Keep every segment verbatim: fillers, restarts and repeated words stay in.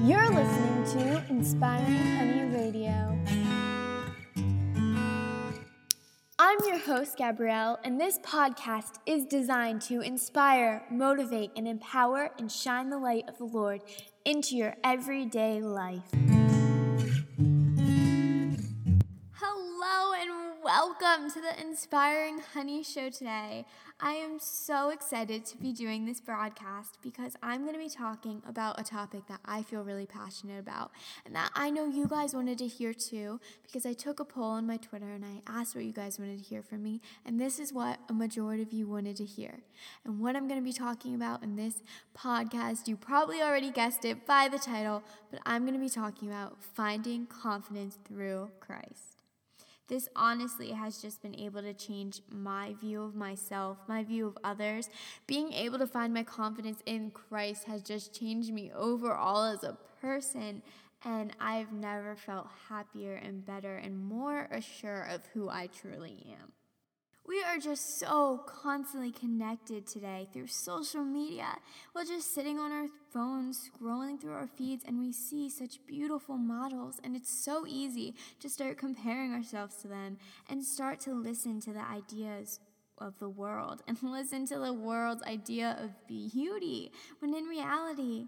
You're listening to Inspiring Honey Radio. I'm your host, Gabrielle, and this podcast is designed to inspire, motivate, and empower and shine the light of the Lord into your everyday life. Hello and welcome to the Inspiring Honey Show today. I am so excited to be doing this broadcast because I'm going to be talking about a topic that I feel really passionate about and that I know you guys wanted to hear too, because I took a poll on my Twitter and I asked what you guys wanted to hear from me, and this is what a majority of you wanted to hear. And what I'm going to be talking about in this podcast, you probably already guessed it by the title, but I'm going to be talking about finding confidence through Christ. This honestly has just been able to change my view of myself, my view of others. Being able to find my confidence in Christ has just changed me overall as a person, and I've never felt happier and better and more assured of who I truly am. We are just so constantly connected today through social media. We're just sitting on our phones, scrolling through our feeds, and we see such beautiful models, and it's so easy to start comparing ourselves to them and start to listen to the ideas of the world and listen to the world's idea of beauty, when in reality,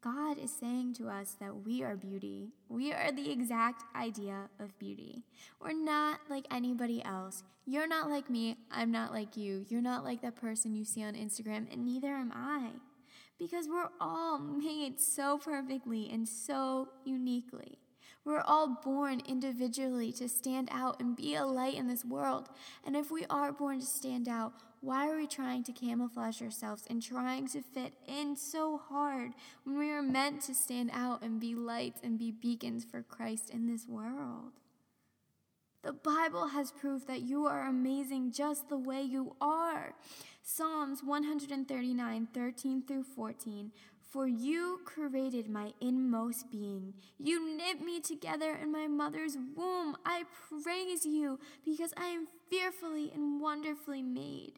God is saying to us that we are beauty. We are the exact idea of beauty. We're not like anybody else. You're not like me. I'm not like you. You're not like that person you see on Instagram, and neither am I. Because we're all made so perfectly and so uniquely. We're all born individually to stand out and be a light in this world. And if we are born to stand out, why are we trying to camouflage ourselves and trying to fit in so hard when we are meant to stand out and be lights and be beacons for Christ in this world? The Bible has proof that you are amazing just the way you are. Psalms one thirty-nine, thirteen through fourteen. For you created my inmost being. You knit me together in my mother's womb. I praise you because I am fearfully and wonderfully made.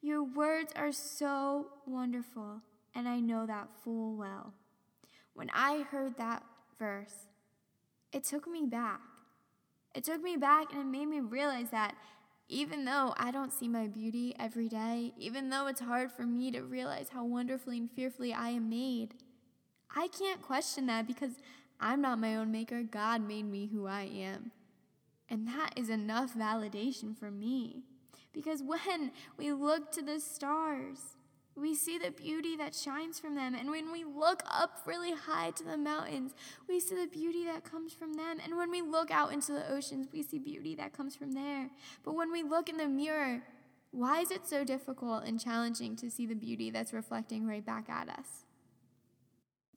Your words are so wonderful, and I know that full well. When I heard that verse, it took me back. It took me back, and it made me realize that even though I don't see my beauty every day, even though it's hard for me to realize how wonderfully and fearfully I am made, I can't question that because I'm not my own maker. God made me who I am. And that is enough validation for me. Because when we look to the stars, we see the beauty that shines from them. And when we look up really high to the mountains, we see the beauty that comes from them. And when we look out into the oceans, we see beauty that comes from there. But when we look in the mirror, why is it so difficult and challenging to see the beauty that's reflecting right back at us?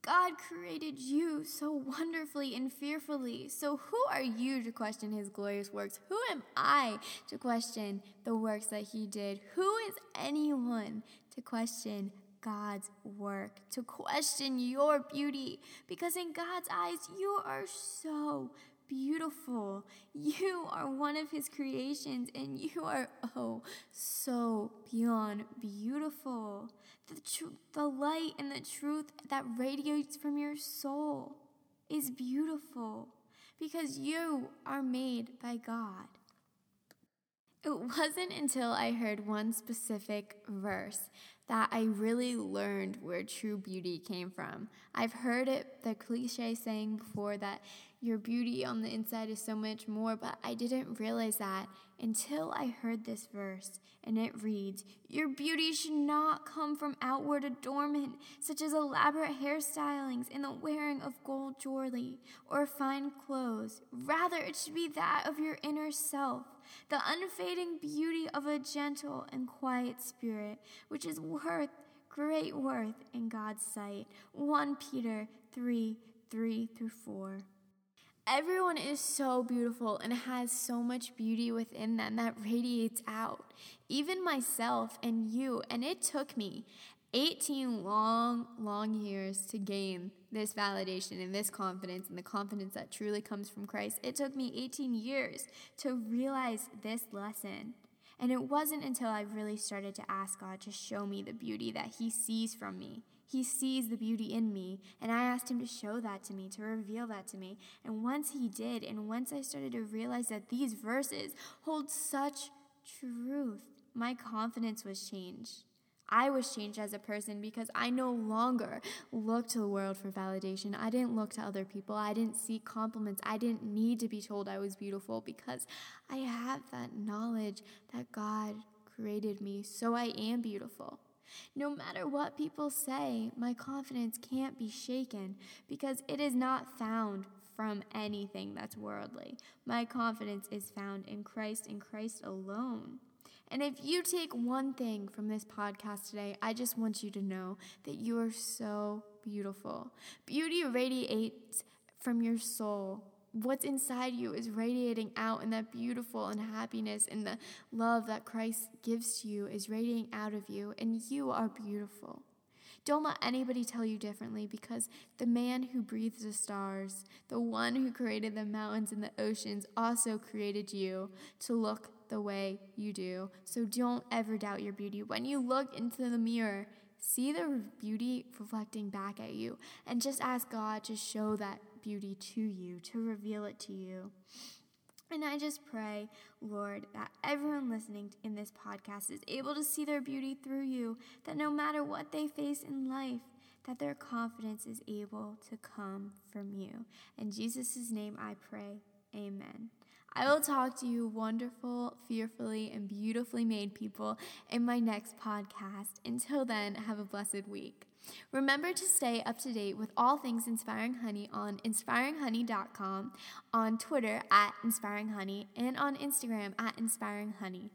God created you so wonderfully and fearfully. So who are you to question his glorious works? Who am I to question the works that he did? Who is anyone to question God's work, to question your beauty? Because in God's eyes, you are so beautiful. You are one of his creations, and you are, oh, so beyond beautiful. The tr- the light and the truth that radiates from your soul is beautiful because you are made by God. It wasn't until I heard one specific verse that I really learned where true beauty came from. I've heard it, the cliche saying before that your beauty on the inside is so much more, but I didn't realize that until I heard this verse, and it reads, your beauty should not come from outward adornment, such as elaborate hairstylings and the wearing of gold jewelry or fine clothes. Rather, it should be that of your inner self, the unfading beauty of a gentle and quiet spirit, which is worth great worth in God's sight. First Peter three, three through four. Everyone is so beautiful and has so much beauty within them that radiates out, even myself and you. And it took me eighteen long, long years to gain this validation and this confidence and the confidence that truly comes from Christ. It took me eighteen years to realize this lesson. And it wasn't until I really started to ask God to show me the beauty that he sees from me, He sees the beauty in me, and I asked him to show that to me, to reveal that to me. And once he did, and once I started to realize that these verses hold such truth, my confidence was changed. I was changed as a person because I no longer looked to the world for validation. I didn't look to other people. I didn't seek compliments. I didn't need to be told I was beautiful because I have that knowledge that God created me, so I am beautiful. No matter what people say, my confidence can't be shaken because it is not found from anything that's worldly. My confidence is found in Christ and Christ alone. And if you take one thing from this podcast today, I just want you to know that you are so beautiful. Beauty radiates from your soul. What's inside you is radiating out, and that beautiful and happiness and the love that Christ gives to you is radiating out of you, and you are beautiful. Don't let anybody tell you differently, because the man who breathed the stars, the one who created the mountains and the oceans, also created you to look the way you do. So don't ever doubt your beauty. When you look into the mirror, see the beauty reflecting back at you, and just ask God to show that beauty to you, to reveal it to you. And I just pray, Lord, that everyone listening in this podcast is able to see their beauty through you, that no matter what they face in life, that their confidence is able to come from you. In Jesus' name I pray, amen. I will talk to you wonderful, fearfully, and beautifully made people in my next podcast. Until then, have a blessed week. Remember to stay up to date with all things Inspiring Honey on inspiring honey dot com, on Twitter at Inspiring Honey, and on Instagram at Inspiring Honey.